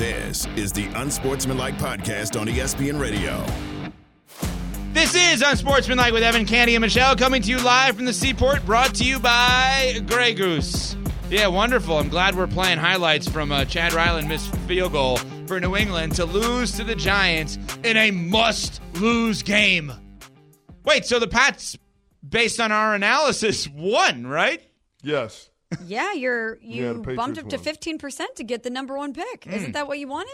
This is the Unsportsmanlike Podcast on ESPN Radio. This is Unsportsmanlike with Evan, Candy, and Michelle, coming to you live from the Seaport, brought to you by Grey Goose. Yeah, wonderful. I'm glad we're playing highlights from Chad Ryland missed field goal for New England to lose to the Giants in a must-lose game. Wait, so the Pats, based on our analysis, won, right? Yes. Yeah, you bumped up to 15% to get the number one pick. Isn't that what you wanted?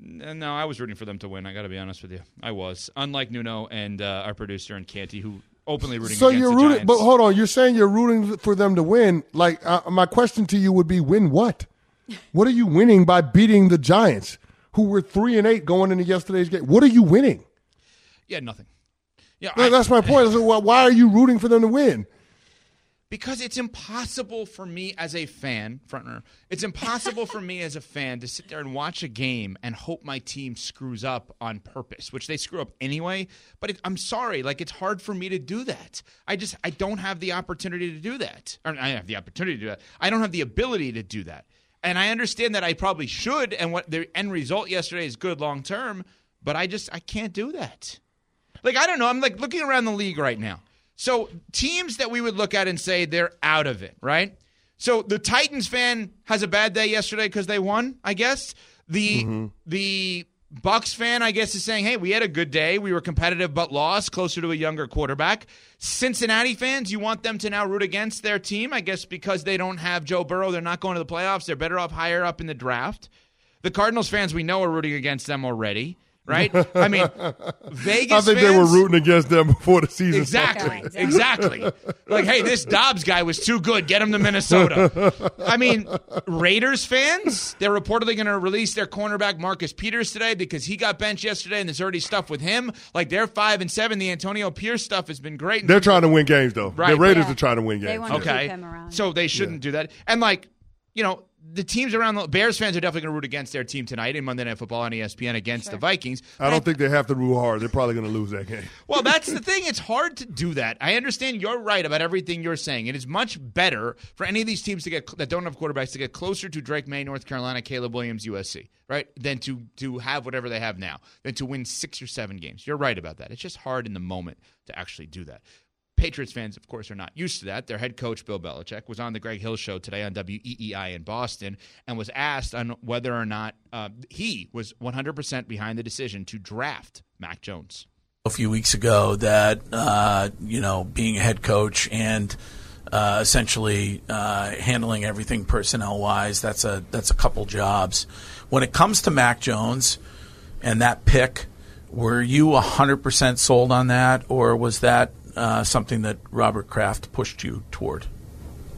No, I was rooting for them to win. I got to be honest with you. I was. Unlike Nuno and our producer and Canty, who openly rooting against the Giants. But hold on. You're saying you're rooting for them to win. Like, my question to you would be, win what? What are you winning by beating the Giants, who were 3-8 going into yesterday's game? What are you winning? Yeah, nothing. Yeah, no, that's my point. So why are you rooting for them to win? Because it's impossible for me as a fan, frontrunner, it's impossible for me as a fan to sit there and watch a game and hope my team screws up on purpose, which they screw up anyway. But I'm sorry, like, it's hard for me to do that. I don't have the opportunity to do that. Or I have the opportunity to do that. I don't have the ability to do that. And I understand that I probably should, and what the end result yesterday is good long term, but I can't do that. Like, I don't know. I'm like looking around the league right now. So teams that we would look at and say they're out of it, right? So the Titans fan has a bad day yesterday because they won, I guess. The Bucs fan, I guess, is saying, hey, we had a good day. We were competitive but lost, closer to a younger quarterback. Cincinnati fans, you want them to now root against their team, I guess, because they don't have Joe Burrow. They're not going to the playoffs. They're better off higher up in the draft. The Cardinals fans we know are rooting against them already. Right? I mean, Vegas fans, they were rooting against them before the season started. Exactly. Like, hey, this Dobbs guy was too good. Get him to Minnesota. I mean, Raiders fans, they're reportedly going to release their cornerback Marcus Peters today because he got benched yesterday and there's already stuff with him. Like, they're 5-7. The Antonio Pierce stuff has been great. They're trying to win games, though. Right. The Raiders are trying to win games. They want to keep him around. So they shouldn't do that. And, like, you know, the teams around the Bears fans are definitely going to root against their team tonight in Monday Night Football on ESPN against the Vikings. I don't think they have to root hard. They're probably going to lose that game. Well, that's the thing. It's hard to do that. I understand you're right about everything you're saying. It is much better for any of these teams to get that don't have quarterbacks to get closer to Drake May, North Carolina, Caleb Williams, USC, right, than to have whatever they have now, than to win 6 or 7 games. You're right about that. It's just hard in the moment to actually do that. Patriots fans, of course, are not used to that. Their head coach, Bill Belichick, was on the Greg Hill Show today on WEEI in Boston and was asked on whether or not he was 100% behind the decision to draft Mac Jones. A few weeks ago that, being a head coach and essentially handling everything personnel-wise, that's a couple jobs. When it comes to Mac Jones and that pick, were you 100% sold on that, or was that something that Robert Kraft pushed you toward?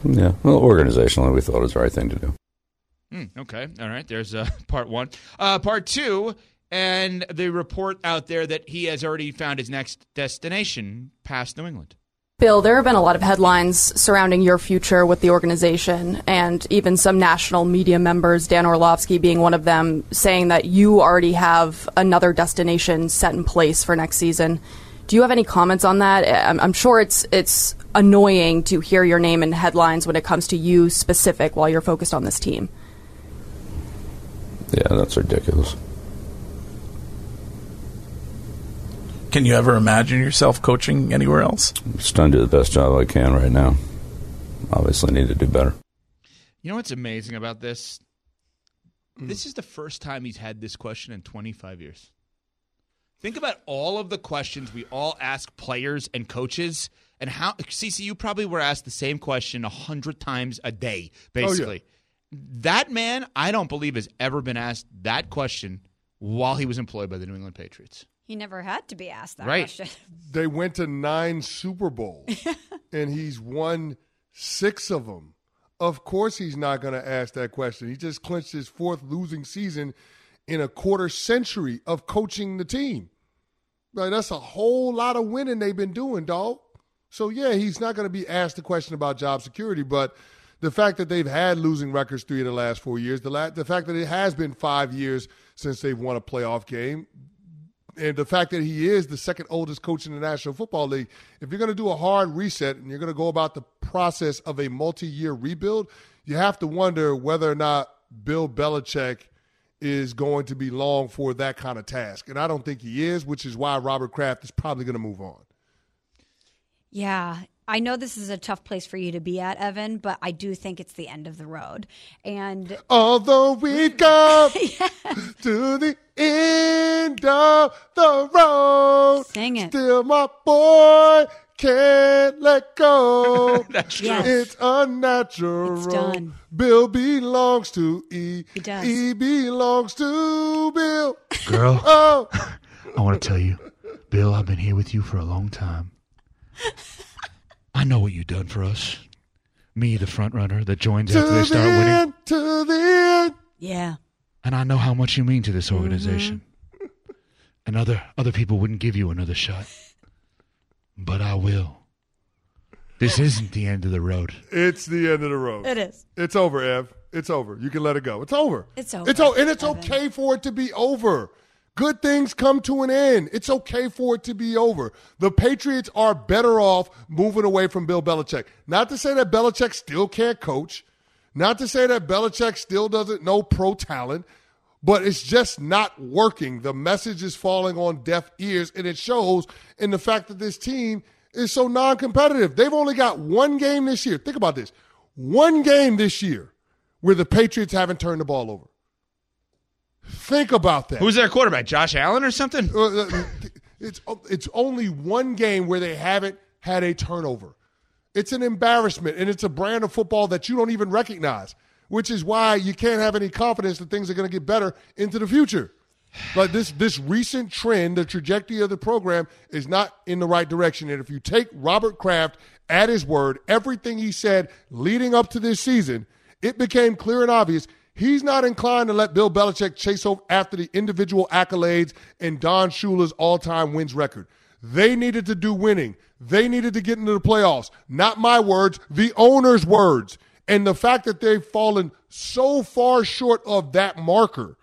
Yeah, well, organizationally, we thought it was the right thing to do. Okay, all right, there's part one. Part two, and the report out there that he has already found his next destination past New England. Bill, there have been a lot of headlines surrounding your future with the organization, and even some national media members, Dan Orlovsky being one of them, saying that you already have another destination set in place for next season. Do you have any comments on that? I'm sure it's annoying to hear your name in headlines when it comes to you specific while you're focused on this team. Yeah, that's ridiculous. Can you ever imagine yourself coaching anywhere else? I'm just trying to do the best job I can right now. Obviously need to do better. You know what's amazing about this? This is the first time he's had this question in 25 years. Think about all of the questions we all ask players and coaches, and how CC, you probably were asked the same question 100 times a day, basically. Oh, yeah. That man, I don't believe, has ever been asked that question while he was employed by the New England Patriots. He never had to be asked that question. They went to 9 Super Bowls, and he's won 6 of them. Of course he's not going to ask that question. He just clinched his 4th losing season in a quarter century of coaching the team. Like, that's a whole lot of winning they've been doing, dog. So, yeah, he's not going to be asked the question about job security, but the fact that they've had losing records 3 of the last 4 years, the fact that it has been 5 years since they've won a playoff game, and the fact that he is the second oldest coach in the National Football League, if you're going to do a hard reset and you're going to go about the process of a multi-year rebuild, you have to wonder whether or not Bill Belichick is going to be long for that kind of task. And I don't think he is, which is why Robert Kraft is probably going to move on. Yeah, I know this is a tough place for you to be at, Evan, but I do think it's the end of the road. And although we've come to the end of the road, sing it. Still my boy can't let go. That's true. Yes. It's unnatural. It's done. Bill belongs to E. He does. E belongs to Bill. Girl, oh. I want to tell you, Bill, I've been here with you for a long time. I know what you've done for us. Me, the front runner that joins after they start winning. To the end. Yeah. And I know how much you mean to this organization. Mm-hmm. And other people wouldn't give you another shot. But I will. This isn't the end of the road. It's the end of the road. It is. It's over, Ev. It's over. You can let it go. It's over. It's over. And it's okay for it to be over. Good things come to an end. It's okay for it to be over. The Patriots are better off moving away from Bill Belichick. Not to say that Belichick still can't coach. Not to say that Belichick still doesn't know pro talent. But it's just not working. The message is falling on deaf ears, and it shows in the fact that this team is so non-competitive. They've only got one game this year. Think about this. One game this year where the Patriots haven't turned the ball over. Think about that. Who's their quarterback, Josh Allen or something? It's only one game where they haven't had a turnover. It's an embarrassment, and it's a brand of football that you don't even recognize, which is why you can't have any confidence that things are going to get better into the future. Like this recent trend, the trajectory of the program is not in the right direction. And if you take Robert Kraft at his word, everything he said leading up to this season, it became clear and obvious he's not inclined to let Bill Belichick chase after the individual accolades and Don Shula's all-time wins record. They needed to do winning. They needed to get into the playoffs. Not my words, the owner's words. And the fact that they've fallen so far short of that marker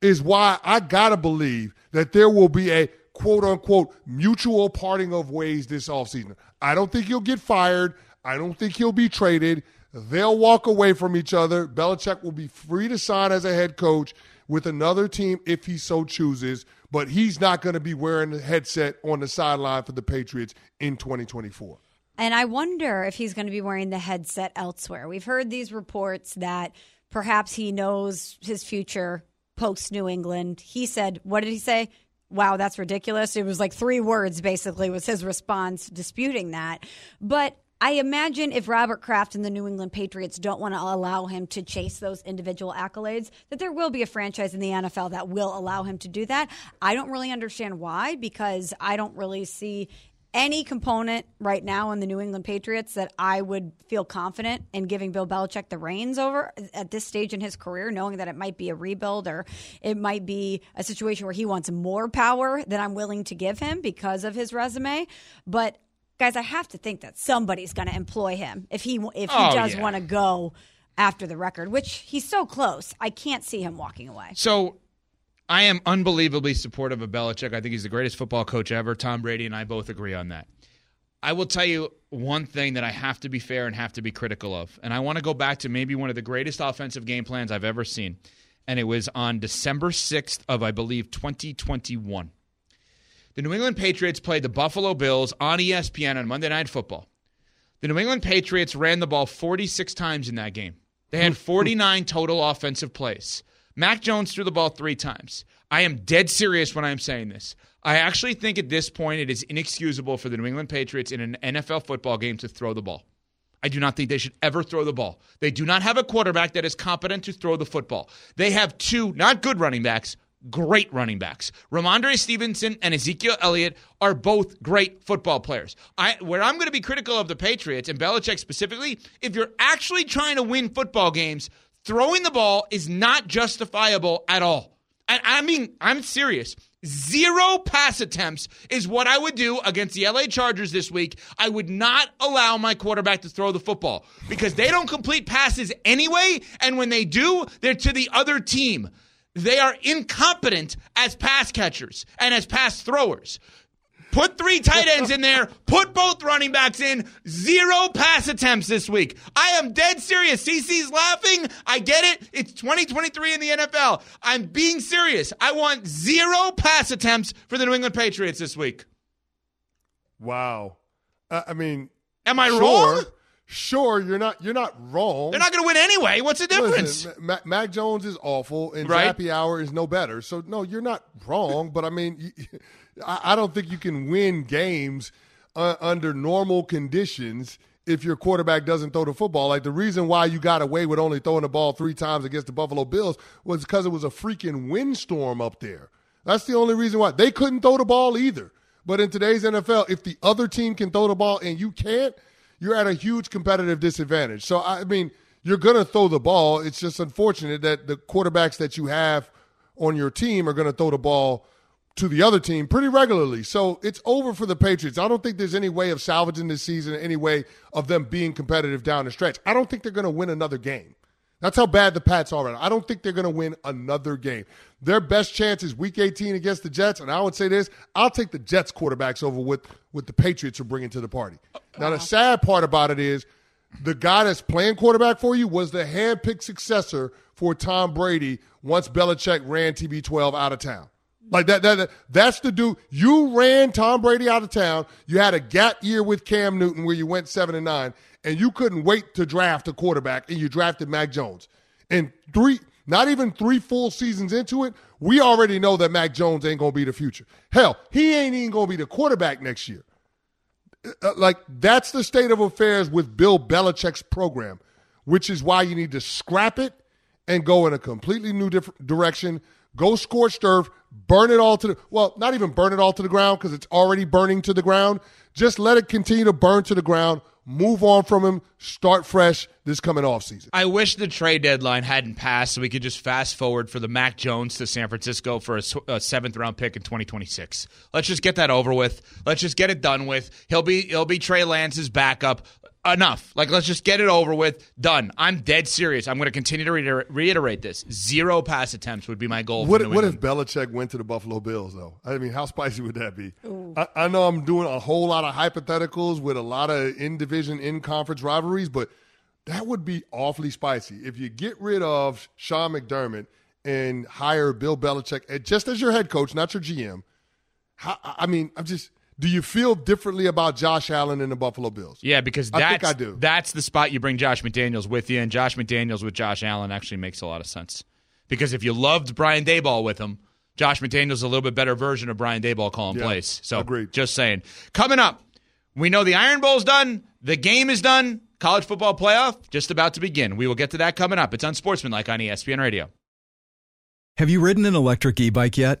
is why I got to believe that there will be a quote-unquote mutual parting of ways this offseason. I don't think he'll get fired. I don't think he'll be traded. They'll walk away from each other. Belichick will be free to sign as a head coach with another team if he so chooses, but he's not going to be wearing the headset on the sideline for the Patriots in 2024. And I wonder if he's going to be wearing the headset elsewhere. We've heard these reports that perhaps he knows his future post-New England. He said, what did he say? Wow, that's ridiculous. It was like 3 words basically was his response disputing that. But I imagine if Robert Kraft and the New England Patriots don't want to allow him to chase those individual accolades, that there will be a franchise in the NFL that will allow him to do that. I don't really understand why, because I don't really see any component right now in the New England Patriots that I would feel confident in giving Bill Belichick the reins over at this stage in his career, knowing that it might be a rebuild or it might be a situation where he wants more power than I'm willing to give him because of his resume. But guys, I have to think that somebody's going to employ him if he does want to go after the record, which he's so close. I can't see him walking away. So I am unbelievably supportive of Belichick. I think he's the greatest football coach ever. Tom Brady and I both agree on that. I will tell you one thing that I have to be fair and have to be critical of, and I want to go back to maybe one of the greatest offensive game plans I've ever seen, and it was on December 6th of, I believe, 2021. The New England Patriots played the Buffalo Bills on ESPN on Monday Night Football. The New England Patriots ran the ball 46 times in that game. They had 49 total offensive plays. Mac Jones threw the ball 3 times. I am dead serious when I am saying this. I actually think at this point it is inexcusable for the New England Patriots in an NFL football game to throw the ball. I do not think they should ever throw the ball. They do not have a quarterback that is competent to throw the football. They have 2 not good running backs, great running backs. Ramondre Stevenson and Ezekiel Elliott are both great football players. Where I'm going to be critical of the Patriots and Belichick specifically, if you're actually trying to win football games, throwing the ball is not justifiable at all. And I mean, I'm serious. 0 pass attempts is what I would do against the LA Chargers this week. I would not allow my quarterback to throw the football because they don't complete passes anyway, and when they do, they're to the other team. They are incompetent as pass catchers and as pass throwers. Put 3 tight ends in there. Put both running backs in. 0 pass attempts this week. I am dead serious. CeCe's laughing. I get it. It's 2023 in the NFL. I'm being serious. I want 0 pass attempts for the New England Patriots this week. Wow. I mean, am I wrong? Sure, you're not wrong. They're not going to win anyway. What's the difference? Listen, Mac Jones is awful, and right? Zappy Hour is no better. So, no, you're not wrong. But, I mean, I don't think you can win games under normal conditions if your quarterback doesn't throw the football. Like, the reason why you got away with only throwing the ball 3 times against the Buffalo Bills was because it was a freaking windstorm up there. That's the only reason why. They couldn't throw the ball either. But in today's NFL, if the other team can throw the ball and you can't, you're at a huge competitive disadvantage. So, I mean, you're going to throw the ball. It's just unfortunate that the quarterbacks that you have on your team are going to throw the ball to the other team pretty regularly. So it's over for the Patriots. I don't think there's any way of salvaging this season, any way of them being competitive down the stretch. I don't think they're going to win another game. That's how bad the Pats are right now. I don't think they're going to win another game. Their best chance is Week 18 against the Jets, and I would say this, I'll take the Jets quarterbacks over what the Patriots are bringing to the party. Now, the sad part about it is the guy that's playing quarterback for you was the hand-picked successor for Tom Brady once Belichick ran TB12 out of town. Like that's the dude. You ran Tom Brady out of town. You had a gap year with Cam Newton where you went 7-9, and you couldn't wait to draft a quarterback, and you drafted Mac Jones. And not even three full seasons into it, we already know that Mac Jones ain't going to be the future. Hell, he ain't even going to be the quarterback next year. Like, that's the state of affairs with Bill Belichick's program, which is why you need to scrap it and go in a completely new direction. Go scorched earth, burn it all to the – well, not even burn it all to the ground because it's already burning to the ground. Just let it continue to burn to the ground. Move on from him. Start fresh this coming offseason. I wish the trade deadline hadn't passed so we could just fast forward for the Mac Jones to San Francisco for a 7th-round pick in 2026. Let's just get that over with. Let's just get it done with. He'll be Trey Lance's backup. Enough. Like, let's just get it over with. Done. I'm dead serious. I'm going to continue to reiterate this. 0 pass attempts would be my goal. What if Belichick went to the Buffalo Bills, though? I mean, how spicy would that be? I know I'm doing a whole lot of hypotheticals with a lot of in-division, in-conference rivalries, but that would be awfully spicy. If you get rid of Sean McDermott and hire Bill Belichick just as your head coach, not your GM, do you feel differently about Josh Allen and the Buffalo Bills? Yeah, because that's the spot you bring Josh McDaniels with you, and Josh McDaniels with Josh Allen actually makes a lot of sense. Because if you loved Brian Daboll with him, Josh McDaniels is a little bit better version of Brian Daboll calling plays. So, agreed. Just saying. Coming up, we know the Iron Bowl's done. The game is done. College football playoff just about to begin. We will get to that coming up. It's Unsportsmanlike on ESPN Radio. Have you ridden an electric e-bike yet?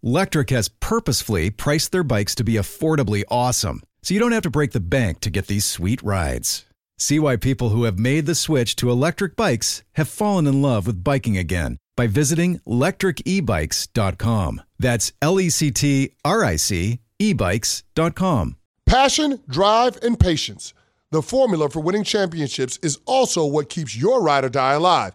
Lectric has purposefully priced their bikes to be affordably awesome, so you don't have to break the bank to get these sweet rides. See why people who have made the switch to electric bikes have fallen in love with biking again by visiting lectricebikes.com. That's lectricebikes.com. Passion, drive, and patience. The formula for winning championships is also what keeps your ride or die alive.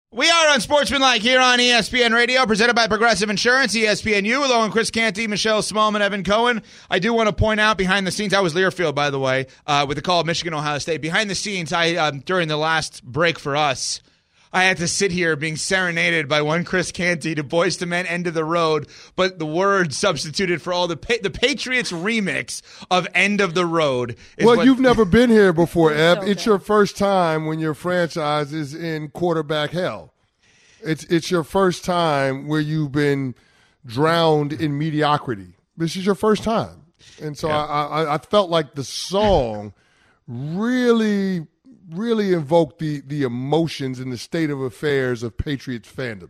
We are on Sportsmanlike here on ESPN Radio, presented by Progressive Insurance, ESPNU, along with Chris Canty, Michelle Smallman, Evan Cohen. I do want to point out behind the scenes, I was Learfield, by the way, with the call of Michigan-Ohio State. Behind the scenes, I during the last break for us, I had to sit here being serenaded by one Chris Canty to Boyz II Men, End of the Road, but the word substituted for all the Patriots remix of End of the Road. Well, you've never been here before, Eb. Okay. It's your first time when your franchise is in quarterback hell. It's your first time where you've been drowned in mediocrity. This is your first time. And so yeah. I felt like the song really invoked the emotions and the state of affairs of Patriots fandom.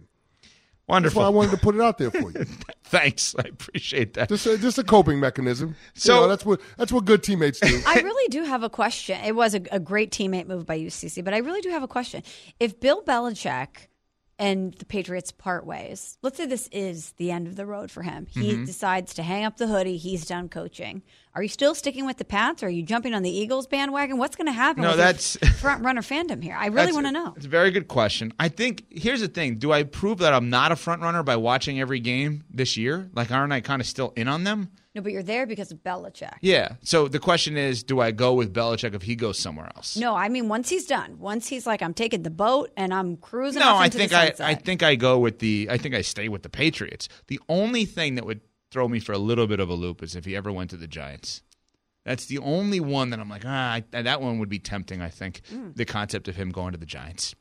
Wonderful. That's why I wanted to put it out there for you. Thanks. I appreciate that. Just a coping mechanism. So you know, that's what good teammates do. I really do have a question. It was a great teammate move by UCC, but I really do have a question. If Bill Belichick and the Patriots part ways, let's say this is the end of the road for him. He decides to hang up the hoodie. He's done coaching. Are you still sticking with the Pats? Or are you jumping on the Eagles bandwagon? What's going to happen with that's front-runner fandom here? I really want to know. It's a very good question. I think, here's the thing. Do I prove that I'm not a front-runner by watching every game this year? Like, aren't I kind of still in on them? No, but you're there because of Belichick. Yeah. So the question is, do I go with Belichick if he goes somewhere else? No, I mean, once he's done. Once he's like, I'm taking the boat and I'm cruising off into the sunset. No, I think I go with I think I stay with the Patriots. The only thing that would throw me for a little bit of a loop is if he ever went to the Giants. That's the only one that I'm like, that one would be tempting, I think, the concept of him going to the Giants.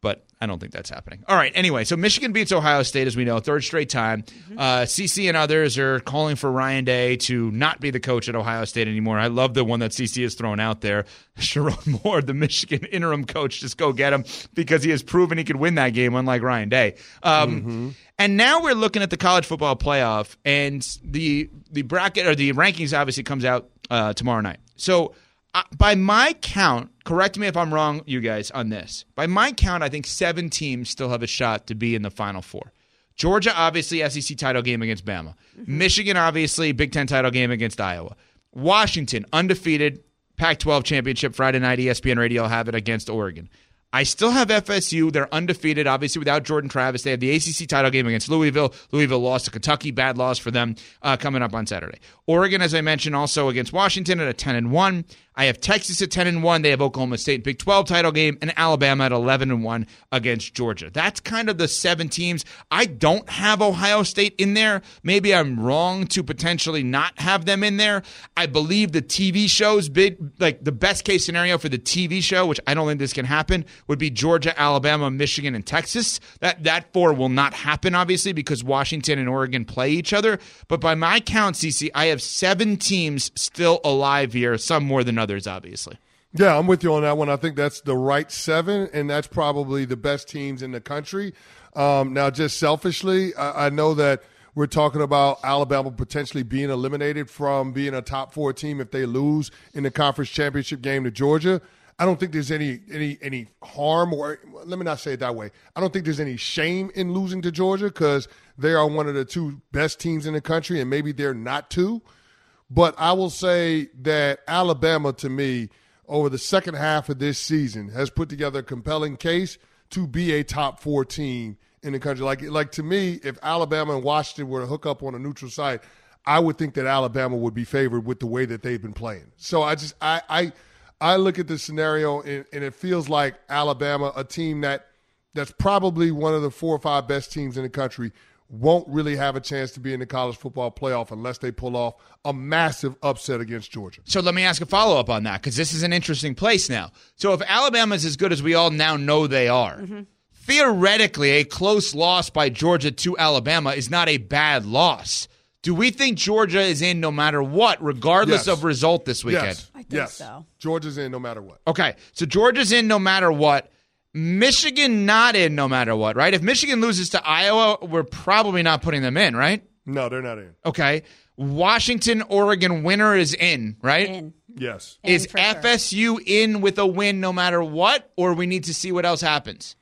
But I don't think that's happening. All right, anyway, so Michigan beats Ohio State, as we know, third straight time. CC and others are calling for Ryan Day to not be the coach at Ohio State anymore. I love the one that CC has thrown out there. Sherrone Moore, the Michigan interim coach, just go get him because he has proven he could win that game, unlike Ryan Day. And now we're looking at the college football playoff, and the bracket or the rankings obviously comes out tomorrow night. So by my count, correct me if I'm wrong, you guys, on this. By my count, I think 7 teams still have a shot to be in the Final Four. Georgia, obviously, SEC title game against Bama. Michigan, obviously, Big Ten title game against Iowa. Washington, undefeated, Pac-12 championship Friday night, ESPN Radio will have it against Oregon. I still have FSU. They're undefeated, obviously, without Jordan Travis. They have the ACC title game against Louisville. Louisville lost to Kentucky. Bad loss for them coming up on Saturday. Oregon, as I mentioned, also against Washington at a 10-1. I have Texas at 10-1. They have Oklahoma State Big 12 title game, and Alabama at 11-1 against Georgia. That's kind of the 7 teams. I don't have Ohio State in there. Maybe I'm wrong to potentially not have them in there. I believe the TV show's big, like the best case scenario for the TV show, which I don't think this can happen, would be Georgia, Alabama, Michigan, and Texas. That 4 will not happen, obviously, because Washington and Oregon play each other. But by my count, CC, I have 7 teams still alive here, some more than others, obviously. Yeah, I'm with you on that one. I think that's the right 7, and that's probably the best teams in the country. Now, just selfishly, I know that we're talking about Alabama potentially being eliminated from being a top 4 team if they lose in the conference championship game to Georgia. I don't think there's any harm, or let me not say it that way. I don't think there's any shame in losing to Georgia because they are one of the 2 best teams in the country, and maybe they're not 2. But I will say that Alabama, to me, over the second half of this season, has put together a compelling case to be a top 4 team in the country. Like to me, if Alabama and Washington were to hook up on a neutral site, I would think that Alabama would be favored with the way that they've been playing. So I look at this scenario, and it feels like Alabama, a team that's probably one of the 4 or 5 best teams in the country, won't really have a chance to be in the college football playoff unless they pull off a massive upset against Georgia. So let me ask a follow-up on that, because this is an interesting place now. So if Alabama's as good as we all now know they are, theoretically a close loss by Georgia to Alabama is not a bad loss. Do we think Georgia is in no matter what, regardless of result this weekend? Yes. I think so. Georgia's in no matter what. Okay, so Georgia's in no matter what. Michigan not in no matter what, right? If Michigan loses to Iowa, we're probably not putting them in, right? No, they're not in. Okay. Washington, Oregon winner is in, right? In. Yes. Is FSU in with a win no matter what, or we need to see what else happens?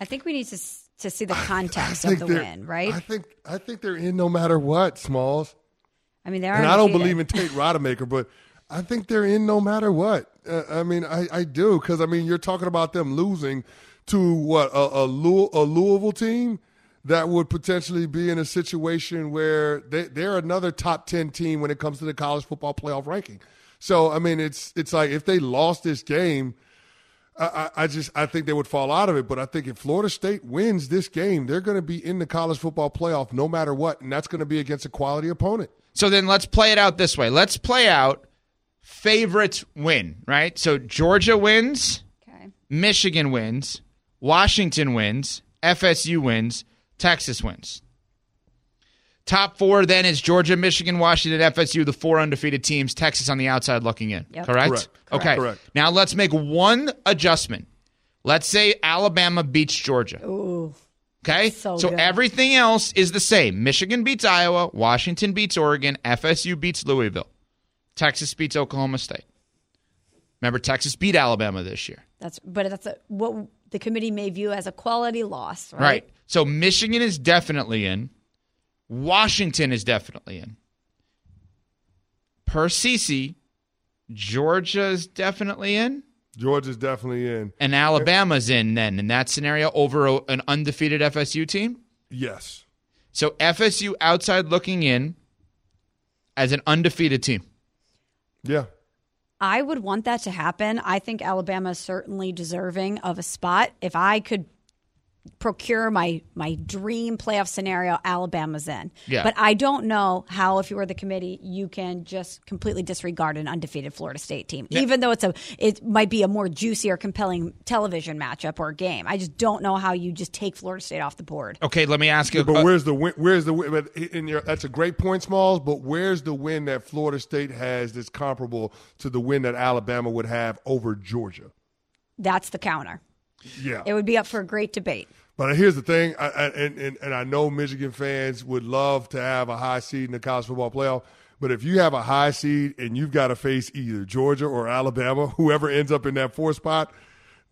I think we need to see the context of the win, right? I think they're in no matter what, Smalls. I mean, they are. And I don't believe in Tate Rodemaker, but I think they're in no matter what. I mean, I do because, I mean, you're talking about them losing to what, a Louisville team that would potentially be in a situation where they're another top 10 team when it comes to the college football playoff ranking. So, I mean, it's like if they lost this game, I think they would fall out of it. But I think if Florida State wins this game, they're going to be in the college football playoff no matter what, and that's going to be against a quality opponent. So then let's play it out this way. Let's play out favorites win, right? So Georgia wins, okay. Michigan wins, Washington wins, FSU wins, Texas wins. Top four then is Georgia, Michigan, Washington, FSU, the four undefeated teams, Texas on the outside looking in, yep. Correct? Okay. Correct. Now let's make one adjustment. Let's say Alabama beats Georgia. Ooh. Okay? So everything else is the same. Michigan beats Iowa, Washington beats Oregon, FSU beats Louisville, Texas beats Oklahoma State. Remember, Texas beat Alabama this year. That's what the committee may view as a quality loss, right? Right. So Michigan is definitely in. Washington is definitely in. Per CC, Georgia's definitely in. Georgia's definitely in. And Alabama's in then in that scenario over an undefeated FSU team? Yes. So FSU outside looking in as an undefeated team. Yeah. I would want that to happen. I think Alabama is certainly deserving of a spot. If I could procure my dream playoff scenario, Alabama's in. Yeah. But I don't know how, if you were the committee, you can just completely disregard an undefeated Florida State team, yeah. even though it might be a more juicy or compelling television matchup or game. I just don't know how you just take Florida State off the board. Okay, let me ask you. But where's the win? That's a great point, Smalls, but where's the win that Florida State has that's comparable to the win that Alabama would have over Georgia? That's the counter. Yeah, it would be up for a great debate. But here's the thing, and I know Michigan fans would love to have a high seed in the college football playoff, but if you have a high seed and you've got to face either Georgia or Alabama, whoever ends up in that fourth spot,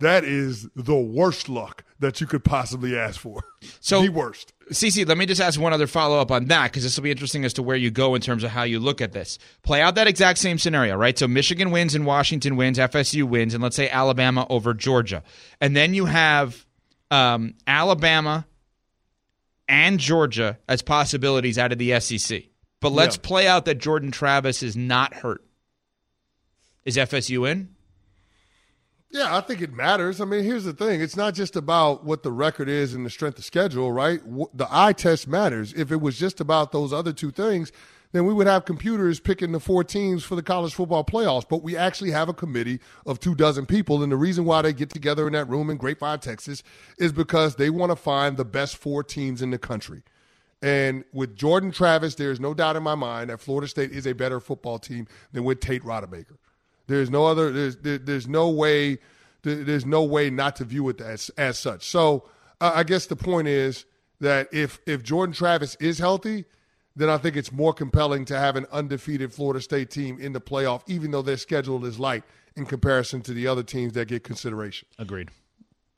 that is the worst luck that you could possibly ask for. So, the worst. CeCe, let me just ask one other follow-up on that, because this will be interesting as to where you go in terms of how you look at this. Play out that exact same scenario, right? So Michigan wins and Washington wins, FSU wins, and let's say Alabama over Georgia. And then you have Alabama and Georgia as possibilities out of the SEC. But let's play out that Jordan Travis is not hurt. Is FSU in? Yeah, I think it matters. I mean, here's the thing. It's not just about what the record is and the strength of schedule, right? The eye test matters. If it was just about those other two things, then we would have computers picking the four teams for the college football playoffs. But we actually have a committee of 24 people, and the reason why they get together in that room in Grapevine, Texas, is because they want to find the best four teams in the country. And with Jordan Travis, there is no doubt in my mind that Florida State is a better football team than with Tate Rodemaker. There's no way not to view it as such. So I guess the point is that if Jordan Travis is healthy, then I think it's more compelling to have an undefeated Florida State team in the playoff, even though their schedule is light in comparison to the other teams that get consideration. Agreed.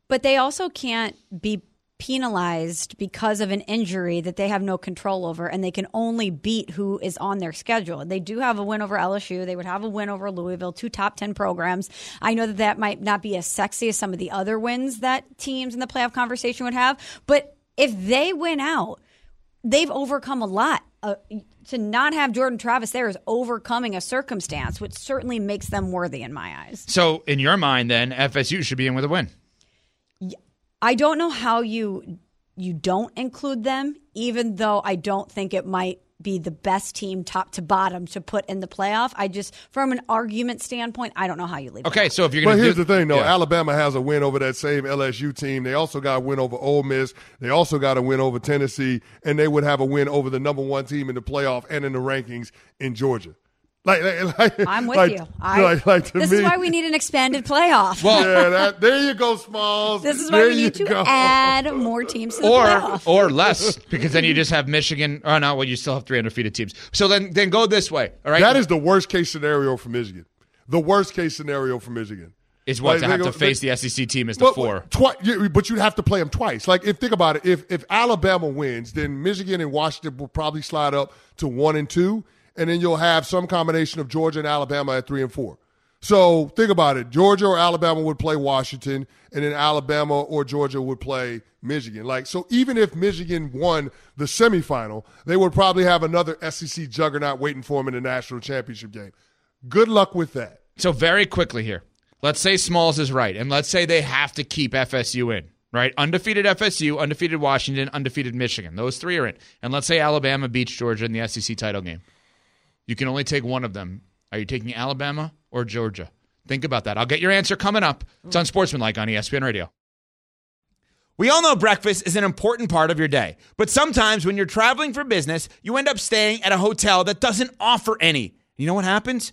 But they also can't be penalized because of an injury that they have no control over, and they can only beat who is on their schedule. They do have a win over LSU. They would have a win over Louisville, two top 10 programs. I know that might not be as sexy as some of the other wins that teams in the playoff conversation would have, but if they win out, they've overcome a lot. To not have Jordan Travis there is overcoming a circumstance, which certainly makes them worthy in my eyes. So in your mind, then, FSU should be in with a win. I don't know how you don't include them, even though I don't think it might be the best team top to bottom to put in the playoff. I just, from an argument standpoint, I don't know how you leave it. Okay, so if you're going to here's the thing, though. Yeah. Alabama has a win over that same LSU team. They also got a win over Ole Miss. They also got a win over Tennessee, and they would have a win over the number one team in the playoff and in the rankings in Georgia. I'm with you. This is why we need an expanded playoff. Well, there you go, Smalls. This is why we need to add more teams to the playoff. Or less, because then you just have Michigan. Oh, no, well, you still have 300-feet of teams. So then go this way, all right? That is the worst-case scenario for Michigan. The worst-case scenario for Michigan. Is what, to have to face the SEC team as the four. But you'd have to play them twice. Like, think about it. If Alabama wins, then Michigan and Washington will probably slide up to 1 and 2. And then you'll have some combination of Georgia and Alabama at 3 and 4. So think about it. Georgia or Alabama would play Washington, and then Alabama or Georgia would play Michigan. Like, so even if Michigan won the semifinal, they would probably have another SEC juggernaut waiting for them in the national championship game. Good luck with that. So very quickly here, let's say Smalls is right, and let's say they have to keep FSU in, right? Undefeated FSU, undefeated Washington, undefeated Michigan. Those three are in. And let's say Alabama beats Georgia in the SEC title game. You can only take one of them. Are you taking Alabama or Georgia? Think about that. I'll get your answer coming up. It's on Sportsmanlike on ESPN Radio. We all know breakfast is an important part of your day. But sometimes when you're traveling for business, you end up staying at a hotel that doesn't offer any. You know what happens?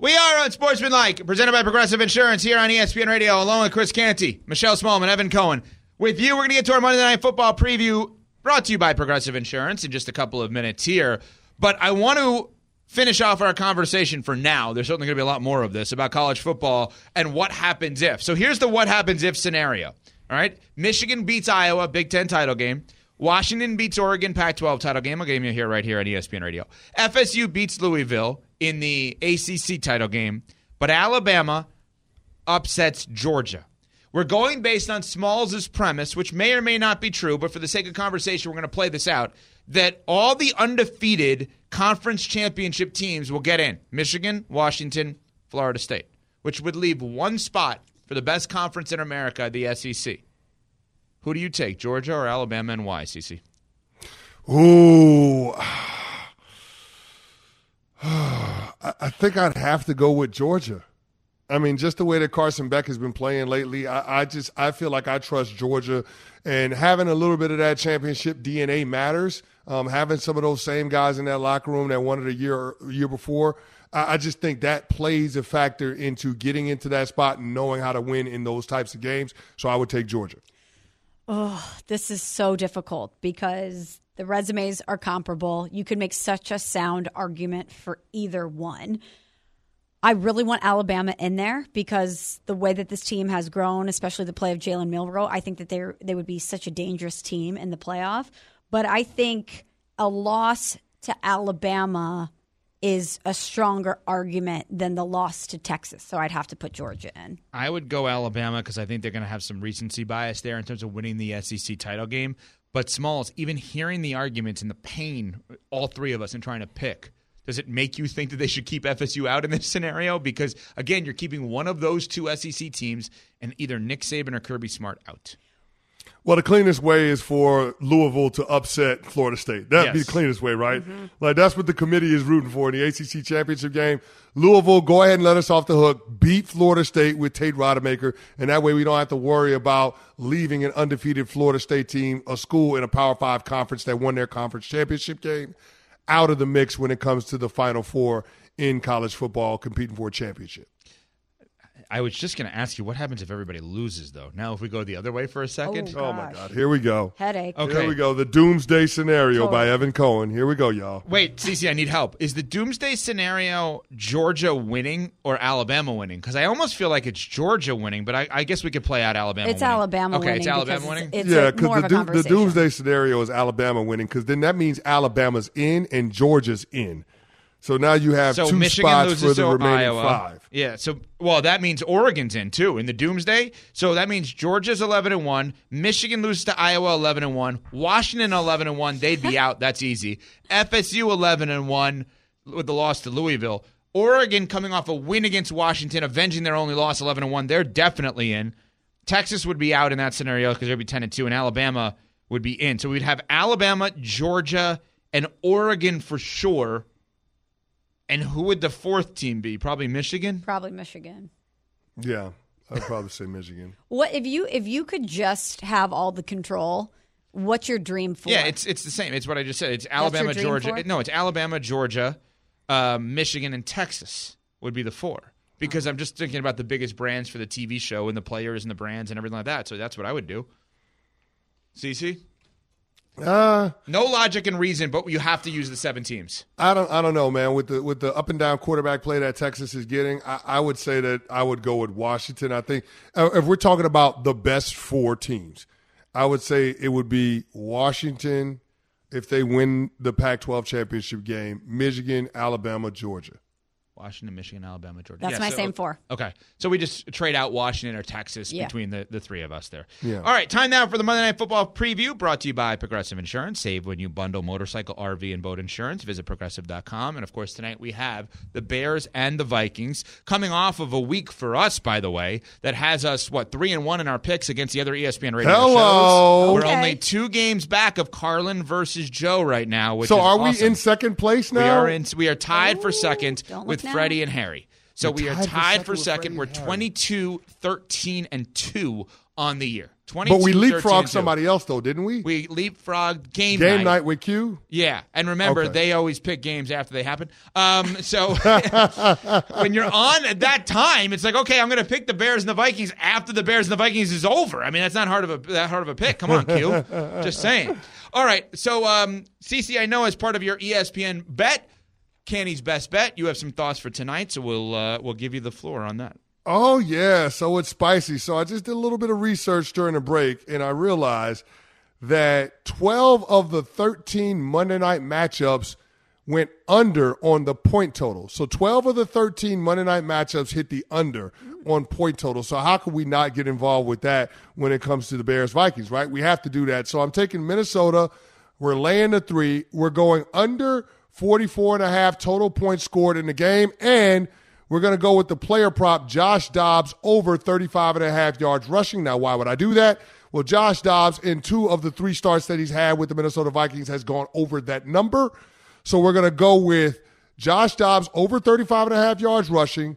We are on Sportsmanlike, presented by Progressive Insurance here on ESPN Radio, along with Chris Canty, Michelle Smallman, Evan Cohen. With you, we're going to get to our Monday Night Football preview brought to you by Progressive Insurance in just a couple of minutes here. But I want to finish off our conversation for now. There's certainly going to be a lot more of this about college football and what happens if. So here's the what happens if scenario. All right, Michigan beats Iowa, Big Ten title game. Washington beats Oregon, Pac-12 title game. I'll give you here right here on ESPN Radio. FSU beats Louisville in the ACC title game, but Alabama upsets Georgia. We're going based on Smalls' premise, which may or may not be true, but for the sake of conversation, we're going to play this out, that all the undefeated conference championship teams will get in. Michigan, Washington, Florida State, which would leave one spot for the best conference in America, the SEC. Who do you take, Georgia or Alabama, and why, CC? Ooh. I think I'd have to go with Georgia. I mean, just the way that Carson Beck has been playing lately, I feel like I trust Georgia. And having a little bit of that championship DNA matters. Having some of those same guys in that locker room that won it a year before, I just think that plays a factor into getting into that spot and knowing how to win in those types of games. So I would take Georgia. Oh, this is so difficult because the resumes are comparable. You can make such a sound argument for either one. I really want Alabama in there because the way that this team has grown, especially the play of Jalen Milroe, I think that they would be such a dangerous team in the playoff. But I think a loss to Alabama is a stronger argument than the loss to Texas. So I'd have to put Georgia in. I would go Alabama because I think they're going to have some recency bias there in terms of winning the SEC title game. But Smalls, even hearing the arguments and the pain, all three of us, in trying to pick, does it make you think that they should keep FSU out in this scenario? Because, again, you're keeping one of those two SEC teams and either Nick Saban or Kirby Smart out. Well, the cleanest way is for Louisville to upset Florida State. That'd be the cleanest way, right? Mm-hmm. Like, that's what the committee is rooting for in the ACC championship game. Louisville, go ahead and let us off the hook. Beat Florida State with Tate Rodemaker, and that way we don't have to worry about leaving an undefeated Florida State team, a school in a Power 5 conference that won their conference championship game, out of the mix when it comes to the Final Four in college football competing for a championship. I was just going to ask you, what happens if everybody loses, though? Now, if we go the other way for a second. Oh, my God. Here we go. Headache. Okay. Here we go. The doomsday scenario by Evan Cohen. Here we go, y'all. Wait, Cece, I need help. Is the doomsday scenario Georgia winning or Alabama winning? Because I almost feel like it's Georgia winning, but I guess we could play out Alabama winning. Alabama winning. Okay, it's Alabama winning? Yeah, because the doomsday scenario is Alabama winning, because then that means Alabama's in and Georgia's in. So now you have two Michigan spots for the remaining Iowa. Five. Yeah. So, well, that means Oregon's in too in the doomsday. So that means Georgia's 11-1, Michigan loses to Iowa 11-1, Washington 11-1. They'd be out. That's easy. FSU 11-1 with the loss to Louisville. Oregon coming off a win against Washington, avenging their only loss 11-1. They're definitely in. Texas would be out in that scenario because they'd be 10-2, and Alabama would be in. So we'd have Alabama, Georgia, and Oregon for sure. And who would the fourth team be? Probably Michigan? Probably Michigan. Yeah, I'd probably say Michigan. What if you could just have all the control? What's your dream for? Yeah, it's the same. It's what I just said. It's Alabama, Georgia. It's Alabama, Georgia, Michigan, and Texas would be the four. Because I'm just thinking about the biggest brands for the TV show and the players and the brands and everything like that. So that's what I would do. CC? No logic and reason, but you have to use the seven teams. I don't know, man. With the up and down quarterback play that Texas is getting, I would say that I would go with Washington. I think if we're talking about the best four teams, I would say it would be Washington if they win the Pac-12 championship game, Michigan, Alabama, Georgia. Washington, Michigan, Alabama, Georgia. That's my same four. Okay. So we just trade out Washington or Texas between the three of us there. Yeah. All right. Time now for the Monday Night Football preview brought to you by Progressive Insurance. Save when you bundle motorcycle, RV, and boat insurance. Visit Progressive.com. And, of course, tonight we have the Bears and the Vikings coming off of a week for us, by the way, that has us, 3-1 in our picks against the other ESPN radio shows. We're only 2 games back of Carlin versus Joe right now. Which so are awesome. We in second place now? We are tied for second with Freddie and Harry. So we are tied for second. We're 22-13-2 on the year. But we leapfrogged somebody else, though, didn't we? We leapfrogged game night. Game night with Q? Yeah. And remember, they always pick games after they happen. So when you're on at that time, it's like, okay, I'm going to pick the Bears and the Vikings after the Bears and the Vikings is over. I mean, that's not that hard of a pick. Come on, Q. Just saying. All right. So, Cece, I know as part of your ESPN bet, Canny's best bet. You have some thoughts for tonight, so we'll give you the floor on that. Oh, yeah. So it's spicy. So I just did a little bit of research during the break, and I realized that 12 of the 13 Monday night matchups went under on the point total. So 12 of the 13 Monday night matchups hit the under on point total. So how could we not get involved with that when it comes to the Bears-Vikings, right? We have to do that. So I'm taking Minnesota. We're laying the 3. We're going under 44.5 total points scored in the game, and we're going to go with the player prop, Josh Dobbs, over 35.5 yards rushing. Now, why would I do that? Well, Josh Dobbs, in 2 of the 3 starts that he's had with the Minnesota Vikings, has gone over that number. So we're going to go with Josh Dobbs, over 35.5 yards rushing,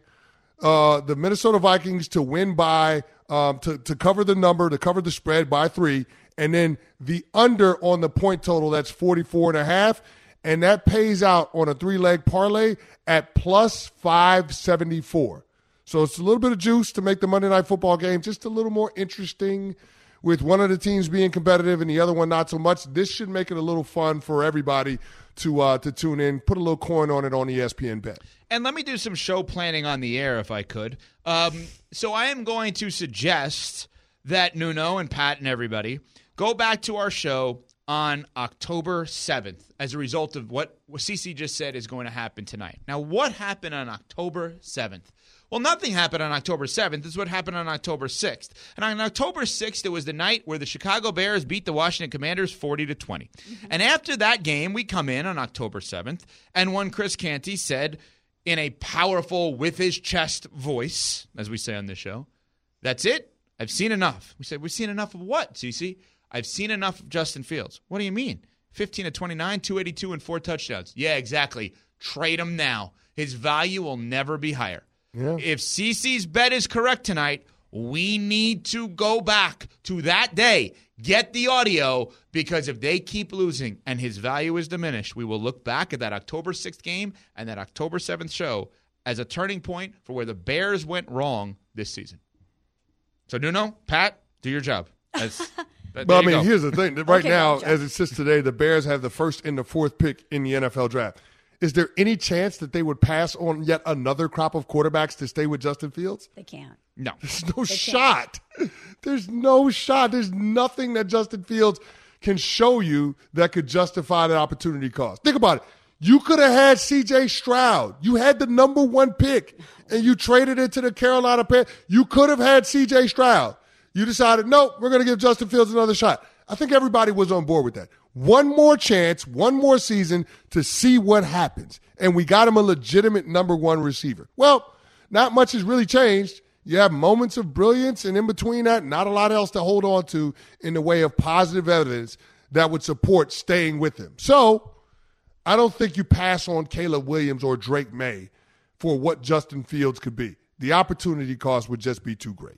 the Minnesota Vikings to win by, to cover the number, to cover the spread by 3, and then the under on the point total, that's 44.5. And that pays out on a 3-leg parlay at plus 574. So it's a little bit of juice to make the Monday Night Football game just a little more interesting with one of the teams being competitive and the other one not so much. This should make it a little fun for everybody to tune in, put a little coin on it on ESPN bet. And let me do some show planning on the air if I could. So I am going to suggest that Nuno and Pat and everybody go back to our show on October 7th as a result of what CC just said is going to happen tonight. Now, what happened on October 7th? Well, nothing happened on October 7th. This is what happened on October 6th. And on October 6th, it was the night where the Chicago Bears beat the Washington Commanders 40-20. And after that game, we come in on October 7th, and one Chris Canty said in a powerful, with his chest voice, as we say on this show, that's it. I've seen enough. We said, we've seen enough of what, CC? I've seen enough of Justin Fields. What do you mean? 15 of 29, 282, and 4 touchdowns. Yeah, exactly. Trade him now. His value will never be higher. Yeah. If CeCe's bet is correct tonight, we need to go back to that day. Get the audio, because if they keep losing and his value is diminished, we will look back at that October 6th game and that October 7th show as a turning point for where the Bears went wrong this season. So, Nuno, Pat, do your job. But I mean, here's the thing. Right now, as it sits today, the Bears have the 1st and the 4th pick in the NFL draft. Is there any chance that they would pass on yet another crop of quarterbacks to stay with Justin Fields? They can't. No. There's no shot. There's no shot. There's nothing that Justin Fields can show you that could justify the opportunity cost. Think about it. You could have had C.J. Stroud. You had the number 1 pick, and you traded it to the Carolina Panthers. You could have had C.J. Stroud. You decided, no, we're going to give Justin Fields another shot. I think everybody was on board with that. One more chance, one more season to see what happens. And we got him a legitimate number 1 receiver. Well, not much has really changed. You have moments of brilliance, and in between that, not a lot else to hold on to in the way of positive evidence that would support staying with him. So I don't think you pass on Caleb Williams or Drake May for what Justin Fields could be. The opportunity cost would just be too great.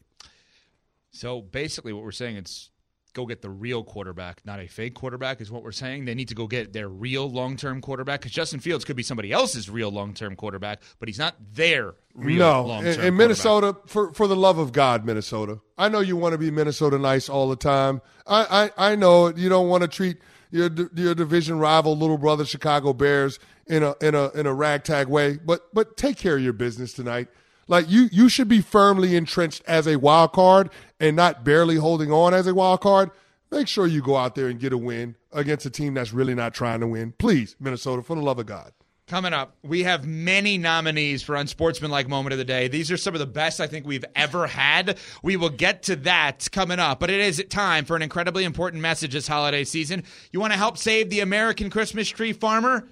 So basically what we're saying is go get the real quarterback, not a fake quarterback is what we're saying. They need to go get their real long-term quarterback because Justin Fields could be somebody else's real long-term quarterback, but he's not their real long-term quarterback. No, and Minnesota, for the love of God, Minnesota, I know you want to be Minnesota nice all the time. I know you don't want to treat your division rival little brother Chicago Bears in a ragtag way, but take care of your business tonight. Like, you should be firmly entrenched as a wild card and not barely holding on as a wild card. Make sure you go out there and get a win against a team that's really not trying to win. Please, Minnesota, for the love of God. Coming up, we have many nominees for Unsportsmanlike Moment of the Day. These are some of the best I think we've ever had. We will get to that coming up, but it is time for an incredibly important message this holiday season. You want to help save the American Christmas tree farmer?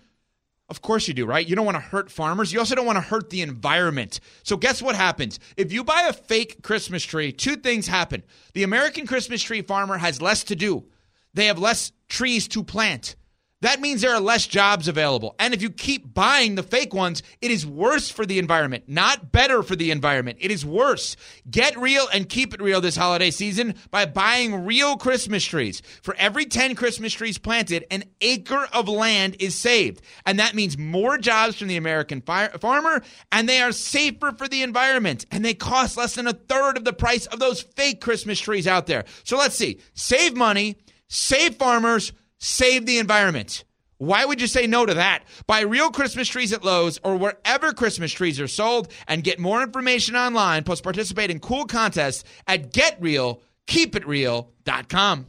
Of course you do, right? You don't want to hurt farmers. You also don't want to hurt the environment. So guess what happens? If you buy a fake Christmas tree, two things happen. The American Christmas tree farmer has less to do. They have less trees to plant. That means there are less jobs available. And if you keep buying the fake ones, it is worse for the environment, not better for the environment. It is worse. Get real and keep it real this holiday season by buying real Christmas trees. For every 10 Christmas trees planted, an acre of land is saved. And that means more jobs from the American farmer, and they are safer for the environment. And they cost less than a third of the price of those fake Christmas trees out there. So let's see. Save money, save farmers, save the environment. Why would you say no to that? Buy real Christmas trees at Lowe's or wherever Christmas trees are sold and get more information online, plus participate in cool contests at GetRealKeepItReal.com.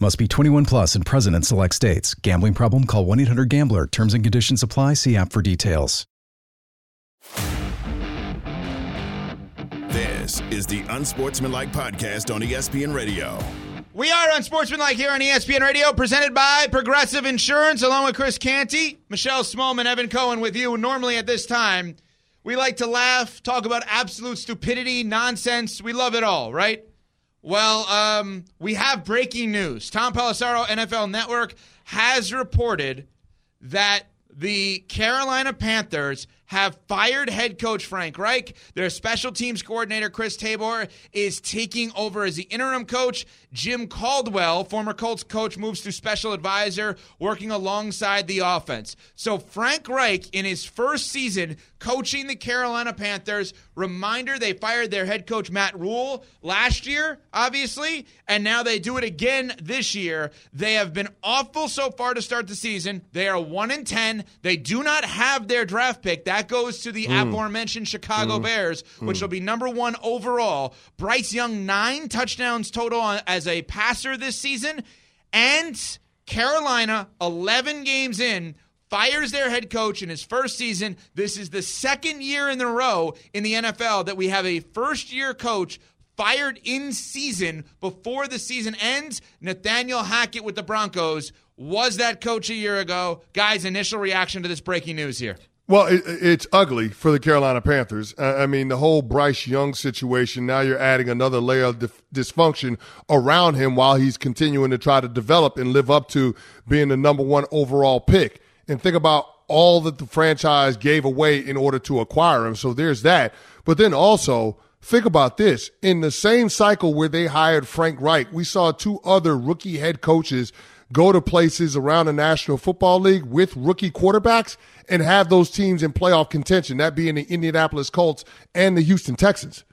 Must be 21 plus and present in select states. Gambling problem? Call 1-800-GAMBLER. Terms and conditions apply. See app for details. This is the Unsportsmanlike Podcast on ESPN Radio. We are Unsportsmanlike here on ESPN Radio, presented by Progressive Insurance, along with Chris Canty, Michelle Smallman, Evan Cohen with you. Normally at this time, we like to laugh, talk about absolute stupidity, nonsense. We love it all, right? Well, we have breaking news. Tom Pelissero, NFL Network, has reported that the Carolina Panthers have fired head coach Frank Reich. Their special teams coordinator, Chris Tabor, is taking over as the interim coach. Jim Caldwell, former Colts coach, moves to special advisor, working alongside the offense. So Frank Reich, in his first season coaching the Carolina Panthers, reminder, they fired their head coach, Matt Rhule, last year, obviously, and now they do it again this year. They have been awful so far to start the season. They are 1-10. They do not have their draft pick. That goes to the aforementioned Chicago Bears, which will be number 1 overall. Bryce Young, 9 touchdowns total as a passer this season. And Carolina, 11 games in, fires their head coach in his first season. This is the second year in a row in the NFL that we have a first-year coach fired in season before the season ends. Nathaniel Hackett with the Broncos was that coach a year ago. Guys, initial reaction to this breaking news here. Well, it's ugly for the Carolina Panthers. I mean, the whole Bryce Young situation, now you're adding another layer of dysfunction around him while he's continuing to try to develop and live up to being the number 1 overall pick. And think about all that the franchise gave away in order to acquire him. So there's that. But then also, think about this. In the same cycle where they hired Frank Reich, we saw 2 other rookie head coaches go to places around the National Football League with rookie quarterbacks and have those teams in playoff contention, that being the Indianapolis Colts and the Houston Texans.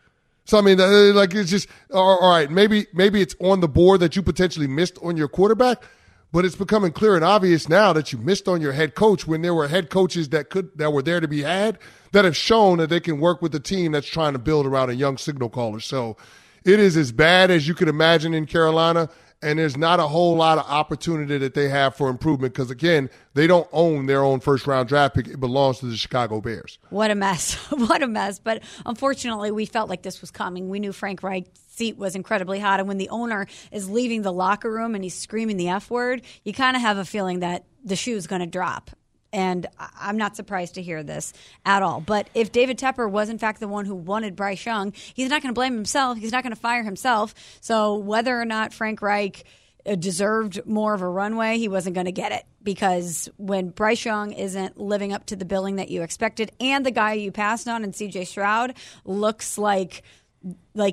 So, I mean, like, it's just, all right, maybe it's on the board that you potentially missed on your quarterback, but it's becoming clear and obvious now that you missed on your head coach when there were head coaches that were there to be had that have shown that they can work with a team that's trying to build around a young signal caller. So it is as bad as you could imagine in Carolina, and there's not a whole lot of opportunity that they have for improvement because, again, they don't own their own first-round draft pick. It belongs to the Chicago Bears. What a mess. What a mess. But unfortunately, we felt like this was coming. We knew Frank Reich's seat was incredibly hot. And when the owner is leaving the locker room and he's screaming the F word, you kind of have a feeling that the shoe's going to drop. And I'm not surprised to hear this at all. But if David Tepper was, in fact, the one who wanted Bryce Young, he's not going to blame himself. He's not going to fire himself. So whether or not Frank Reich deserved more of a runway, he wasn't going to get it. Because when Bryce Young isn't living up to the billing that you expected, and the guy you passed on in C.J. Stroud looks like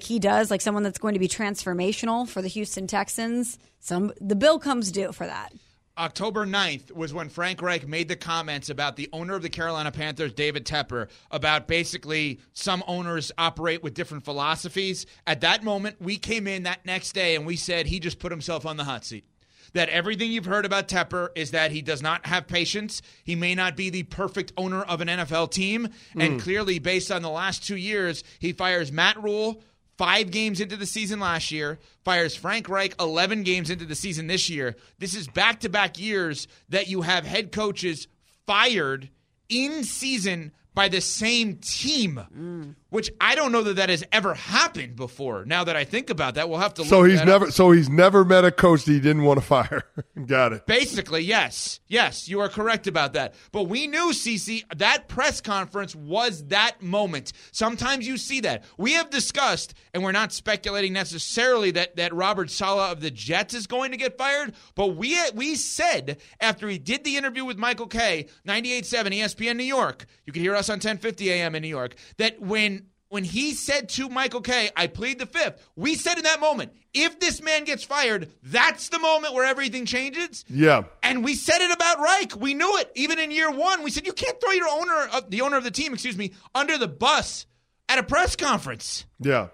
he does, like someone that's going to be transformational for the Houston Texans, the bill comes due for that. October 9th was when Frank Reich made the comments about the owner of the Carolina Panthers, David Tepper, about basically some owners operate with different philosophies. At that moment, we came in that next day and we said he just put himself on the hot seat. That everything you've heard about Tepper is that he does not have patience. He may not be the perfect owner of an NFL team. And clearly, based on the last 2 years, he fires Matt Rhule 5 games into the season last year, fires Frank Reich 11 games into the season this year. This is back-to-back years that you have head coaches fired in season by the same team, which I don't know that has ever happened before. Now that I think about that, we'll have to look that up. So he's never met a coach that he didn't want to fire. Got it. Basically, yes. Yes, you are correct about that. But we knew, CeCe, that press conference was that moment. Sometimes you see that. We have discussed, and we're not speculating necessarily that Robert Saleh of the Jets is going to get fired, but we said after he did the interview with Michael Kay, 98.7 ESPN New York, you can hear us on 1050 a.m. in New York, that when he said to Michael Kay, I plead the fifth, we said in that moment, if this man gets fired, that's the moment where everything changes. Yeah. And we said it about Reich. We knew it. Even in year one, we said, you can't throw your the owner of the team, under the bus at a press conference. Yeah.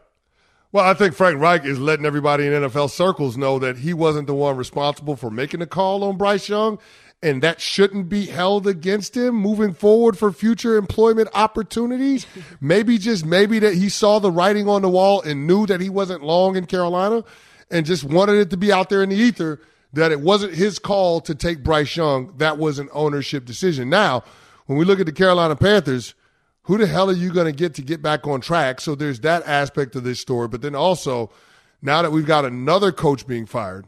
Well, I think Frank Reich is letting everybody in NFL circles know that he wasn't the one responsible for making the call on Bryce Young. And that shouldn't be held against him moving forward for future employment opportunities. Maybe that he saw the writing on the wall and knew that he wasn't long in Carolina and just wanted it to be out there in the ether that it wasn't his call to take Bryce Young. That was an ownership decision. Now, when we look at the Carolina Panthers, who the hell are you going to get back on track? So there's that aspect of this story. But then also, now that we've got another coach being fired,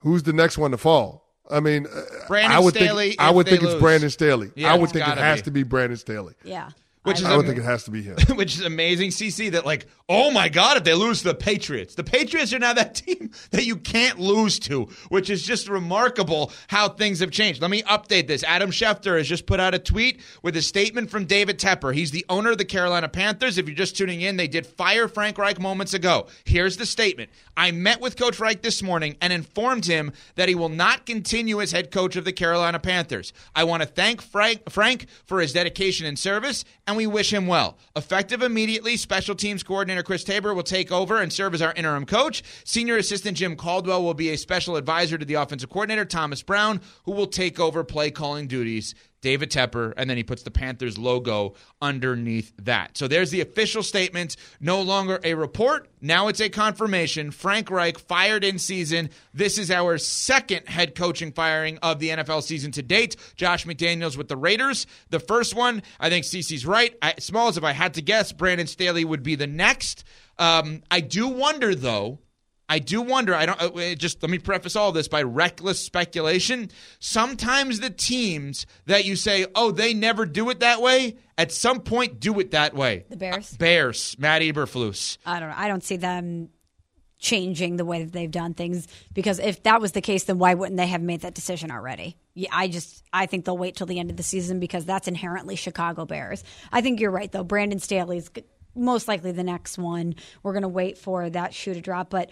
who's the next one to fall? I mean, I would think it's Brandon Staley. Yeah, I would think it has to be Brandon Staley. Yeah. I would think it has to be him. Which is amazing, CC, that oh my God, if they lose to the Patriots. The Patriots are now that team that you can't lose to, which is just remarkable how things have changed. Let me update this. Adam Schefter has just put out a tweet with a statement from David Tepper. He's the owner of the Carolina Panthers. If you're just tuning in, they did fire Frank Reich moments ago. Here's the statement. I met with Coach Reich this morning and informed him that he will not continue as head coach of the Carolina Panthers. I want to thank Frank for his dedication and service, and we wish him well. Effective immediately, special teams coordinator Chris Tabor will take over and serve as our interim coach. Senior assistant Jim Caldwell will be a special advisor to the offensive coordinator, Thomas Brown, who will take over play-calling duties. David Tepper, and then he puts the Panthers logo underneath that. So there's the official statement, no longer a report. Now it's a confirmation. Frank Reich fired in season. This is our second head coaching firing of the NFL season to date. Josh McDaniels with the Raiders. The first one, I think CeCe's right. Smalls, if I had to guess, Brandon Staley would be the next. I do wonder, though. Let me preface all this by reckless speculation. Sometimes the teams that you say, oh, they never do it that way, at some point do it that way. The Bears? Bears, Matt Eberflus. I don't see them changing the way that they've done things, because if that was the case, then why wouldn't they have made that decision already? Yeah, I think they'll wait till the end of the season because that's inherently Chicago Bears. I think you're right, though. Brandon Staley's most likely the next one. We're going to wait for that shoe to drop, but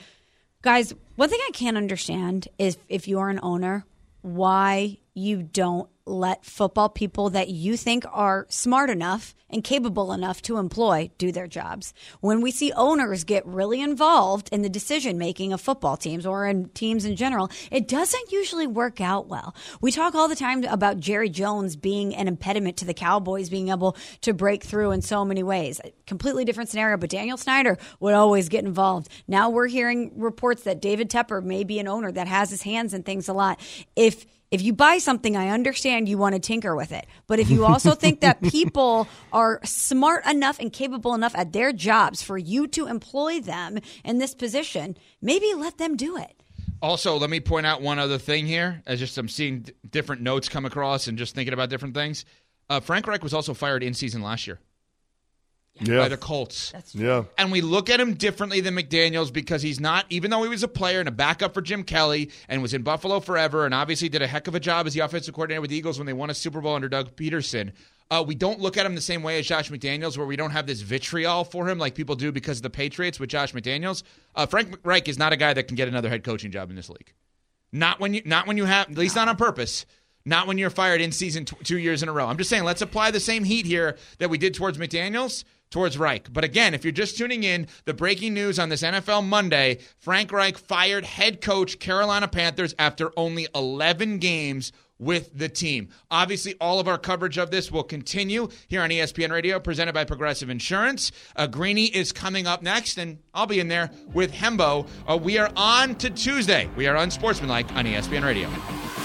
Guys, one thing I can't understand is if you're an owner, why you don't let football people that you think are smart enough and capable enough to employ do their jobs. When we see owners get really involved in the decision-making of football teams or in teams in general, it doesn't usually work out well. We talk all the time about Jerry Jones being an impediment to the Cowboys being able to break through in so many ways. A completely different scenario, but Daniel Snyder would always get involved. Now we're hearing reports that David Tepper may be an owner that has his hands in things a lot. If you buy something, I understand you want to tinker with it. But if you also think that people are smart enough and capable enough at their jobs for you to employ them in this position, maybe let them do it. Also, let me point out one other thing here. As just I'm seeing different notes come across and just thinking about different things. Frank Reich was also fired in season last year. Yeah. By the Colts. That's true. Yeah. And we look at him differently than McDaniels because he's not, even though he was a player and a backup for Jim Kelly and was in Buffalo forever and obviously did a heck of a job as the offensive coordinator with the Eagles when they won a Super Bowl under Doug Peterson. We don't look at him the same way as Josh McDaniels, where we don't have this vitriol for him like people do because of the Patriots with Josh McDaniels. Frank Reich is not a guy that can get another head coaching job in this league. Not when you have, at least not on purpose. Not when you're fired in season 2 years in a row. I'm just saying, let's apply the same heat here that we did towards McDaniels, towards Reich. But again, if you're just tuning in, the breaking news on this NFL Monday, Frank Reich fired head coach Carolina Panthers after only 11 games with the team. Obviously, all of our coverage of this will continue here on ESPN Radio, presented by Progressive Insurance. Greeny is coming up next, and I'll be in there with Hembo. We are on to Tuesday. We are Unsportsmanlike on ESPN Radio.